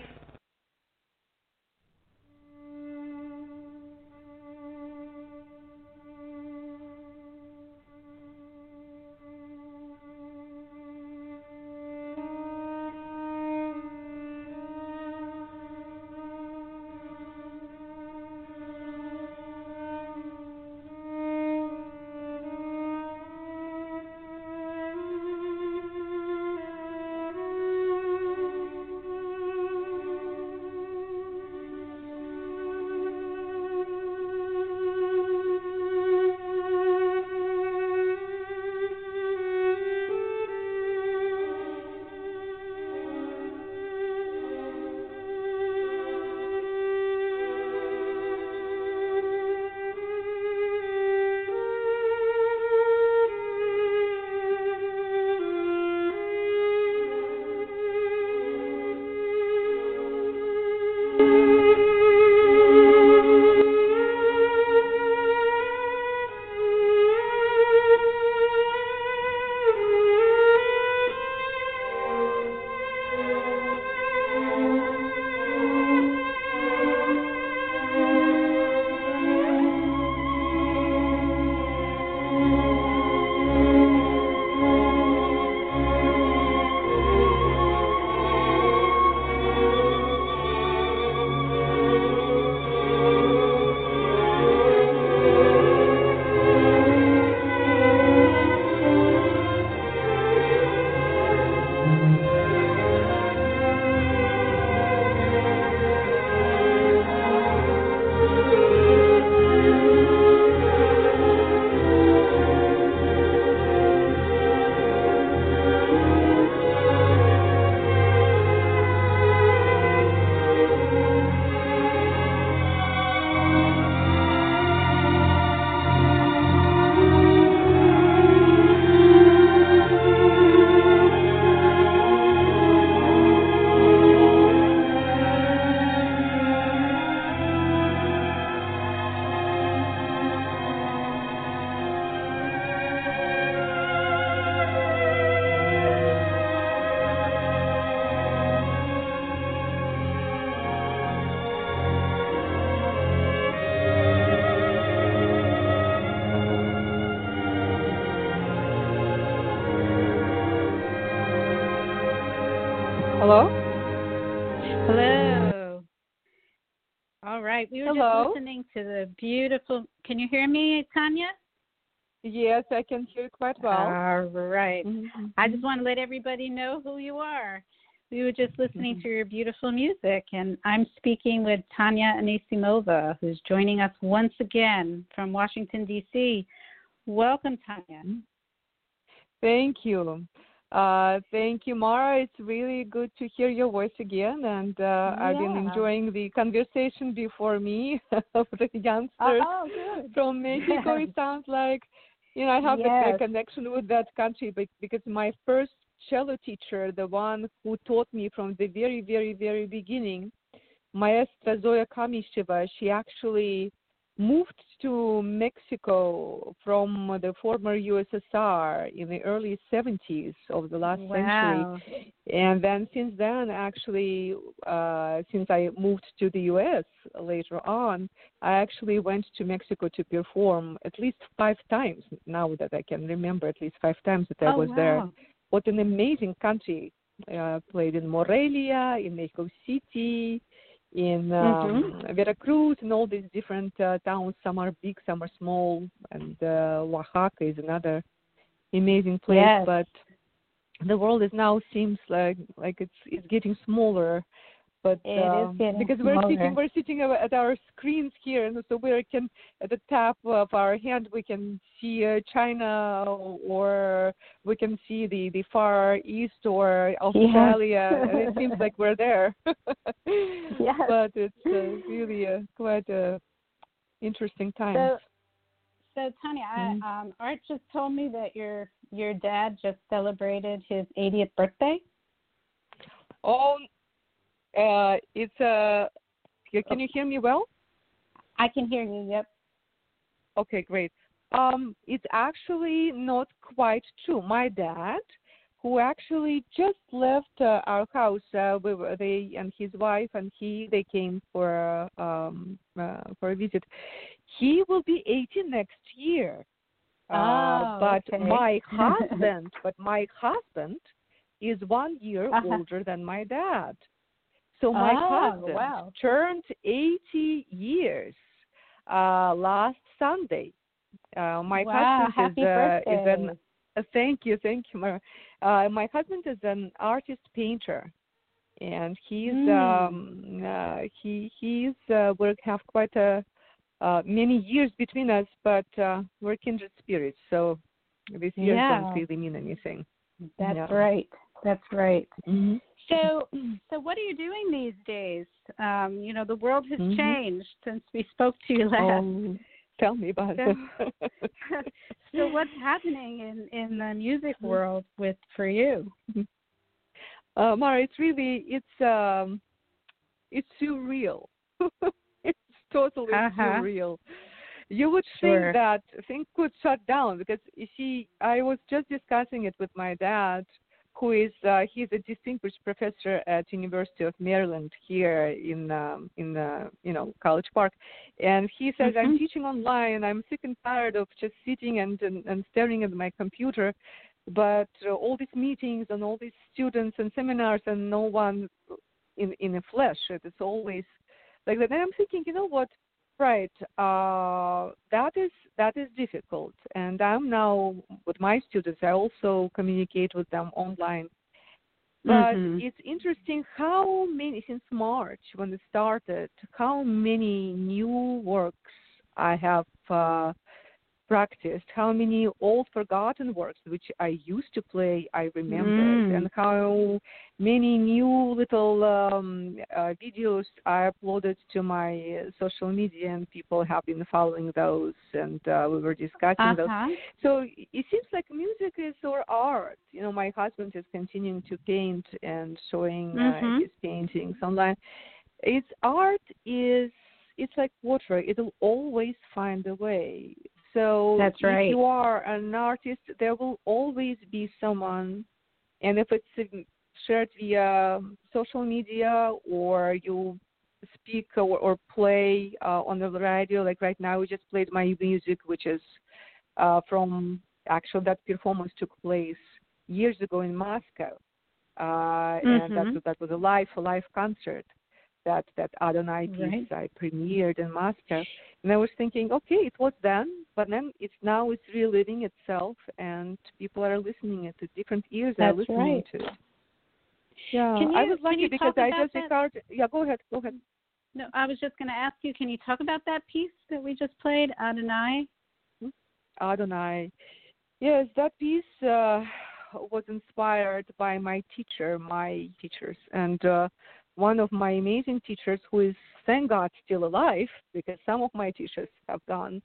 All right. We were Hello? just listening to the beautiful. Can you hear me, Tanya? Yes, I can hear you quite well. All right. Mm-hmm. I just want to let everybody know who you are. We were just listening mm-hmm. to your beautiful music, and I'm speaking with Tanya Anisimova, who's joining us once again from Washington, D C. Welcome, Tanya. Thank you. Uh, thank you, Mara. It's really good to hear your voice again, and uh, yeah. I've been enjoying the conversation before me of the youngsters oh, oh, from Mexico. Yes. It sounds like, you know, I have yes. a, a connection with that country because my first cello teacher, the one who taught me from the very, very, very beginning, Maestra Zoya Kamisheva, she actually moved to Mexico from the former U S S R in the early seventies of the last wow. century. And then since then, actually, uh, since I moved to the U S later on, I actually went to Mexico to perform at least five times, now that I can remember at least five times that I oh, was wow. there. What an amazing country. Uh, played in Morelia, in Mexico City, in um, mm-hmm. Veracruz, and all these different uh, towns. Some are big, some are small, and uh, Oaxaca is another amazing place. Yes. But the world is now seems like like it's it's getting smaller. But it um, is getting because we're smaller. sitting we're sitting at our screens here, and so we can at the tap of our hand we can see uh, China, or we can see the, the Far East or Australia. Yes. And it seems like we're there. Yes. But it's uh, really uh, quite a interesting time. So, so Tanya, mm-hmm. I, um, Art just told me that your your dad just celebrated his eightieth birthday. Oh. Uh, it's a. Uh, can you hear me well? I can hear you. Yep. Okay, great. Um, it's actually not quite true. My dad, who actually just left uh, our house, uh, we were, they and his wife and he, they came for um uh, for a visit. He will be eighty next year. Uh, oh, but okay. my husband, but my husband is one year uh-huh. older than my dad. So my oh, husband wow. turned eighty years uh, last Sunday. Uh, my wow, husband is, happy uh, is an uh, thank you, thank you, Mara. Uh, my husband is an artist painter, and he's mm. um, uh, he he's uh, we have quite a uh, many years between us, but uh, we're kindred spirits. So these years yeah. don't really mean anything. That's yeah. right. That's right. Mm-hmm. So, so what are you doing these days? Um, you know, the world has mm-hmm. changed since we spoke to you last. Um, tell me about so, it. So, what's happening in, in the music world with for you, uh, Mara? It's really it's um, it's surreal. It's totally uh-huh. surreal. You would sure. think that things could shut down because you see, I was just discussing it with my dad, who is uh, he's a distinguished professor at University of Maryland here in um, in uh, you know College Park, and he says mm-hmm. I'm teaching online and I'm sick and tired of just sitting and and, and staring at my computer, but uh, all these meetings and all these students and seminars and no one in in the flesh. It's always like that. And I'm thinking, you know what? Right, uh, that is that is difficult, and I'm now with my students. I also communicate with them online, but mm-hmm. it's interesting how many since March when it started, how many new works I have uh, practiced, how many old forgotten works which I used to play I remembered, mm. and how many new little um, uh, videos I uploaded to my social media, and people have been following those, and uh, we were discussing uh-huh. those. So it seems like music is our art. You know, my husband is continuing to paint and showing mm-hmm. uh, his paintings online. It's art is it's like water. It'll always find a way. So that's right. If you are an artist, there will always be someone, and if it's shared via social media or you speak or, or play uh, on the radio, like right now we just played my music, which is uh, from actually that performance took place years ago in Moscow, uh, mm-hmm. and that, that was a live, a live concert. that that Adonai piece right. I premiered in Moscow, and I was thinking, okay, it was then, but then it's now it's reliving itself, and people are listening it. Different ears That's are listening right. to it. Yeah, can you, I was lucky because I just recorded. Yeah, go ahead, go ahead. No, I was just going to ask you, can you talk about that piece that we just played, Adonai? Adonai. Yes, that piece uh, was inspired by my teacher, my teachers, and uh, one of my amazing teachers who is, thank God, still alive, because some of my teachers have gone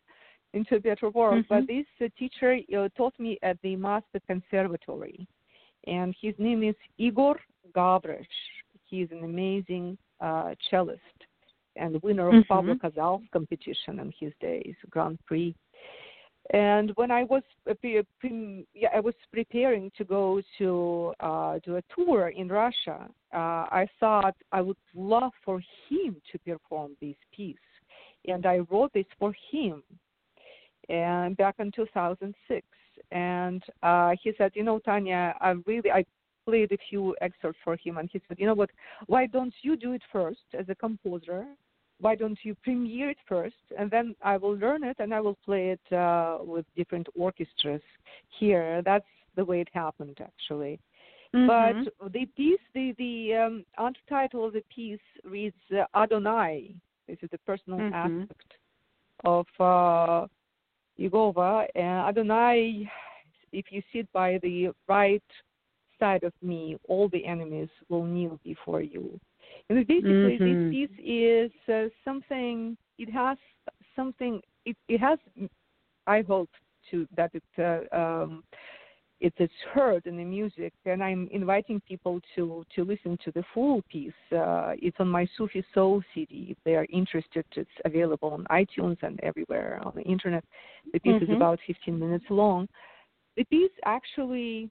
into a better world. Mm-hmm. But this uh, teacher uh, taught me at the Moscow Conservatory, and his name is Igor Gabrysh. He's an amazing uh, cellist and winner of mm-hmm. Pablo Casal's competition in his days, Grand Prix. And when I was yeah, I was preparing to go to uh, do a tour in Russia, uh, I thought I would love for him to perform this piece, and I wrote this for him, and back in two thousand six. And uh, he said, you know, Tanya, I really I played a few excerpts for him, and he said, you know what? Why don't you do it first as a composer? Why don't you premiere it first, and then I will learn it, and I will play it uh, with different orchestras here. That's the way it happened, actually. Mm-hmm. But the piece, the, the um, undertitle of the piece reads uh, Adonai. This is the personal mm-hmm. aspect of uh, Yehova. And Adonai, if you sit by the right side of me, all the enemies will kneel before you. And basically, mm-hmm. this piece is uh, something, it has something, it, it has, I hope, to that it, uh, um, it is heard in the music, and I'm inviting people to, to listen to the full piece. Uh, it's on my Sufi Soul C D. If they are interested, it's available on iTunes and everywhere on the internet. The piece mm-hmm. is about fifteen minutes long. The piece actually...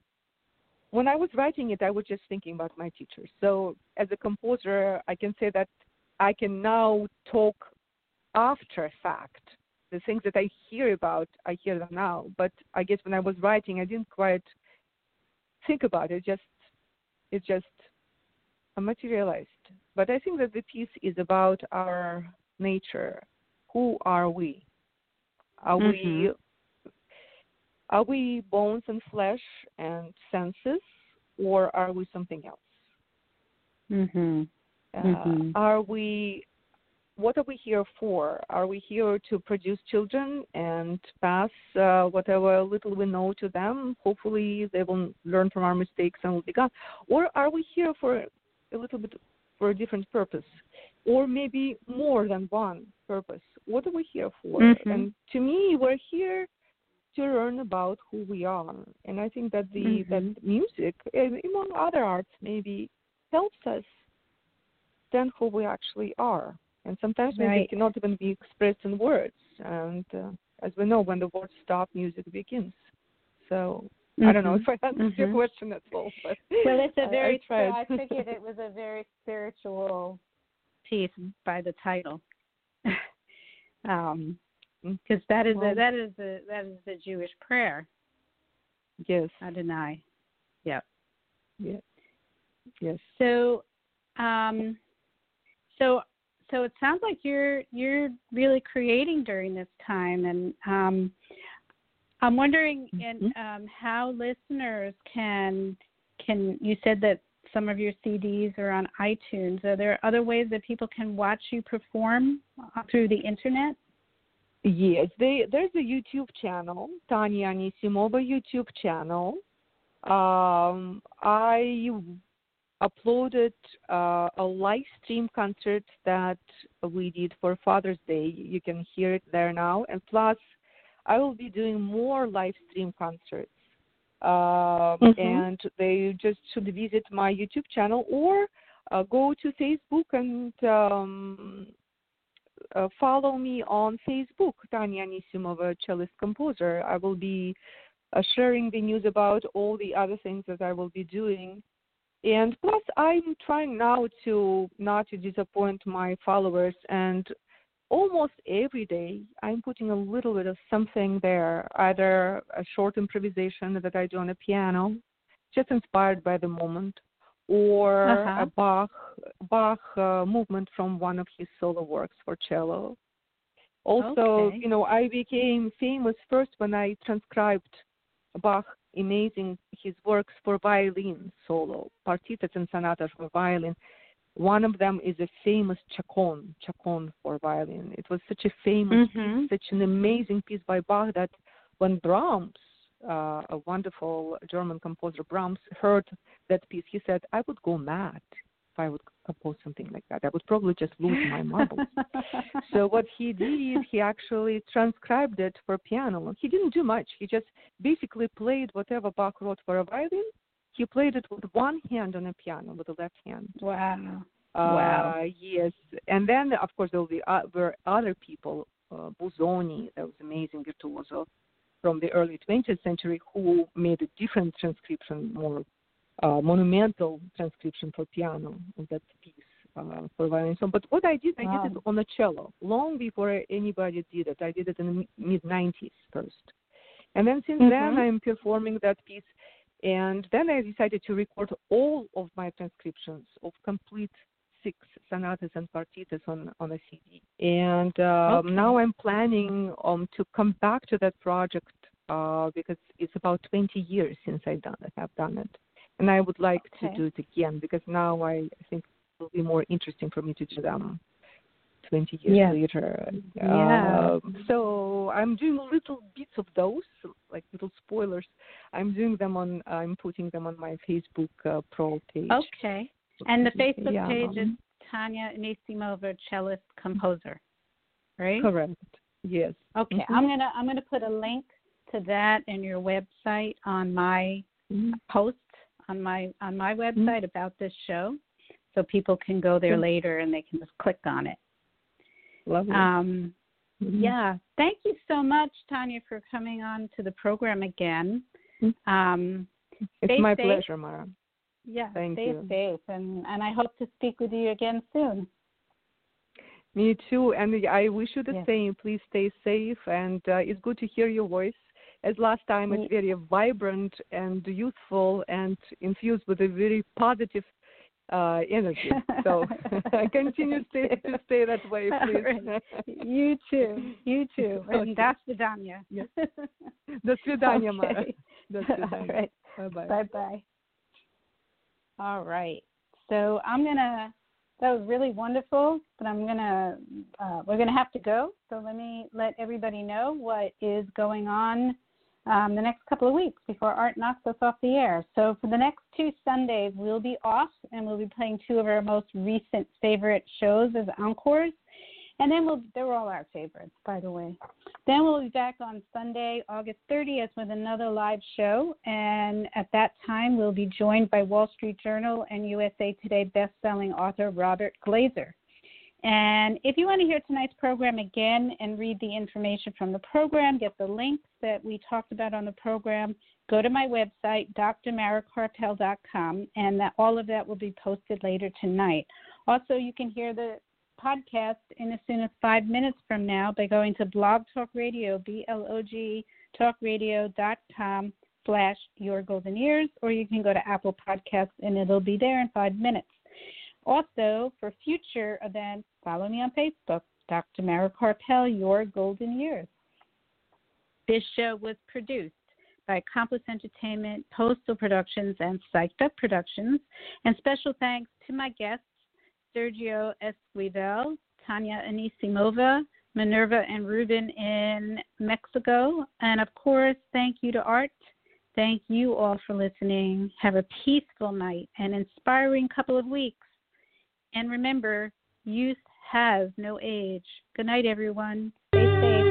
When I was writing it, I was just thinking about my teachers. So as a composer, I can say that I can now talk after fact. The things that I hear about, I hear them now. But I guess when I was writing, I didn't quite think about it. Just It just materialized. But I think that the piece is about our nature. Who are we? Are mm-hmm. we... Are we bones and flesh and senses, or are we something else? Mm-hmm. Uh, mm-hmm. Are we? What are we here for? Are we here to produce children and pass uh, whatever little we know to them? Hopefully, they will learn from our mistakes and will be gone. Or are we here for a little bit for a different purpose, or maybe more than one purpose? What are we here for? Mm-hmm. And to me, we're here to learn about who we are. And I think that the mm-hmm. that music, among other arts maybe, helps us understand who we actually are. And sometimes right. maybe it cannot even be expressed in words. And uh, as we know, when the words stop, music begins. So mm-hmm. I don't know if I answered mm-hmm. your question at all. But well, it's a very, I, I, I figured it was a very spiritual piece by the title. um Because that is well, a, that is a, that is the Jewish prayer. Yes, Adonai. Yeah. Yeah. Yes. So, um, so so it sounds like you're you're really creating during this time, and um, I'm wondering mm-hmm. and um, how listeners can can you said that some of your C Ds are on iTunes. Are there other ways that people can watch you perform through the internet? Yes, they, there's a YouTube channel, Tanya Anisimova YouTube channel. Um, I uploaded uh, a live stream concert that we did for Father's Day. You can hear it there now. And plus, I will be doing more live stream concerts. Uh, mm-hmm. And they just should visit my YouTube channel or uh, go to Facebook and... Um, Uh, follow me on Facebook, Tanya Anisimova, cellist composer. I will be uh, sharing the news about all the other things that I will be doing. And plus, I'm trying now to not to disappoint my followers. And almost every day, I'm putting a little bit of something there, either a short improvisation that I do on a piano, just inspired by the moment, or uh-huh. a Bach, Bach uh, movement from one of his solo works for cello. Also, okay. you know, I became famous first when I transcribed Bach amazing his works for violin solo, partitas and sonatas for violin. One of them is a famous chaconne, chaconne for violin. It was such a famous mm-hmm. piece, such an amazing piece by Bach that when Brahms, uh, a wonderful German composer, Brahms, heard that piece, he said, I would go mad if I would compose something like that. I would probably just lose my marbles. So what he did, he actually transcribed it for piano. He didn't do much. He just basically played whatever Bach wrote for a violin. He played it with one hand on a piano, with the left hand. Wow. Uh, wow. Yes. And then, of course, there were other people, uh, Busoni, that was amazing virtuoso from the early twentieth century, who made a different transcription, more uh, monumental transcription for piano of that piece uh, for violin. So, but what I did, I wow. did it on a cello, long before anybody did it. I did it in the mid-nineties first. And then since mm-hmm. then, I'm performing that piece. And then I decided to record all of my transcriptions of complete six sonatas and partitas on, on a C D. And uh, okay. now I'm planning um, to come back to that project uh, because it's about twenty years since I done it, have done it. And I would like okay. to do it again because now I think it will be more interesting for me to do them twenty years yeah. later. Yeah. Um, so I'm doing little bits of those, like little spoilers. I'm doing them on, I'm putting them on my Facebook uh, pro page. Okay. And the Facebook yeah. page is Tanya Anisimova, cellist composer, right? Correct. Yes. Okay. Mm-hmm. I'm going to, I'm going to put a link to that and your website on my mm-hmm. post on my, on my website mm-hmm. about this show. So people can go there mm-hmm. later and they can just click on it. Lovely. Um, mm-hmm. Yeah. Thank you so much, Tanya, for coming on to the program again. Um, it's my safe. pleasure, Mara. Yeah. Thank stay you. Stay safe. And, and I hope to speak with you again soon. Me too. And I wish you the yes. same. Please stay safe. And uh, it's good to hear your voice. As last time, it's very vibrant and youthful and infused with a very positive Uh, energy. So continue to, to stay that way, please. Right. You too. You too. And das vidaniya. Das vidaniya, Mara. Das vidaniya. Bye-bye. Bye-bye. All right. So I'm going to, that was really wonderful, but I'm going to, uh, we're going to have to go. So let me let everybody know what is going on Um, the next couple of weeks before Art knocks us off the air. So for the next two Sundays, we'll be off and we'll be playing two of our most recent favorite shows as encores. And then we'll, they were all our favorites, by the way. Then we'll be back on Sunday, August thirtieth with another live show. And at that time, we'll be joined by Wall Street Journal and U S A Today bestselling author Robert Glaser. And if you want to hear tonight's program again and read the information from the program, get the links that we talked about on the program, go to my website, D R mara karpel dot com, and that, all of that will be posted later tonight. Also, you can hear the podcast in as soon as five minutes from now by going to blog talk radio, B L O G, talkradio.com slash your golden years, or you can go to Apple Podcasts, and it'll be there in five minutes. Also, for future events, follow me on Facebook, Doctor Mara Karpel, Your Golden Years. This show was produced by Accomplice Entertainment, Postal Productions, and Psyched Up Productions. And special thanks to my guests, Sergio Esquivel, Tanya Anisimova, Minerva and Ruben in Mexico. And, of course, thank you to Art. Thank you all for listening. Have a peaceful night and inspiring couple of weeks. And remember, youth has no age. Good night, everyone. Stay safe.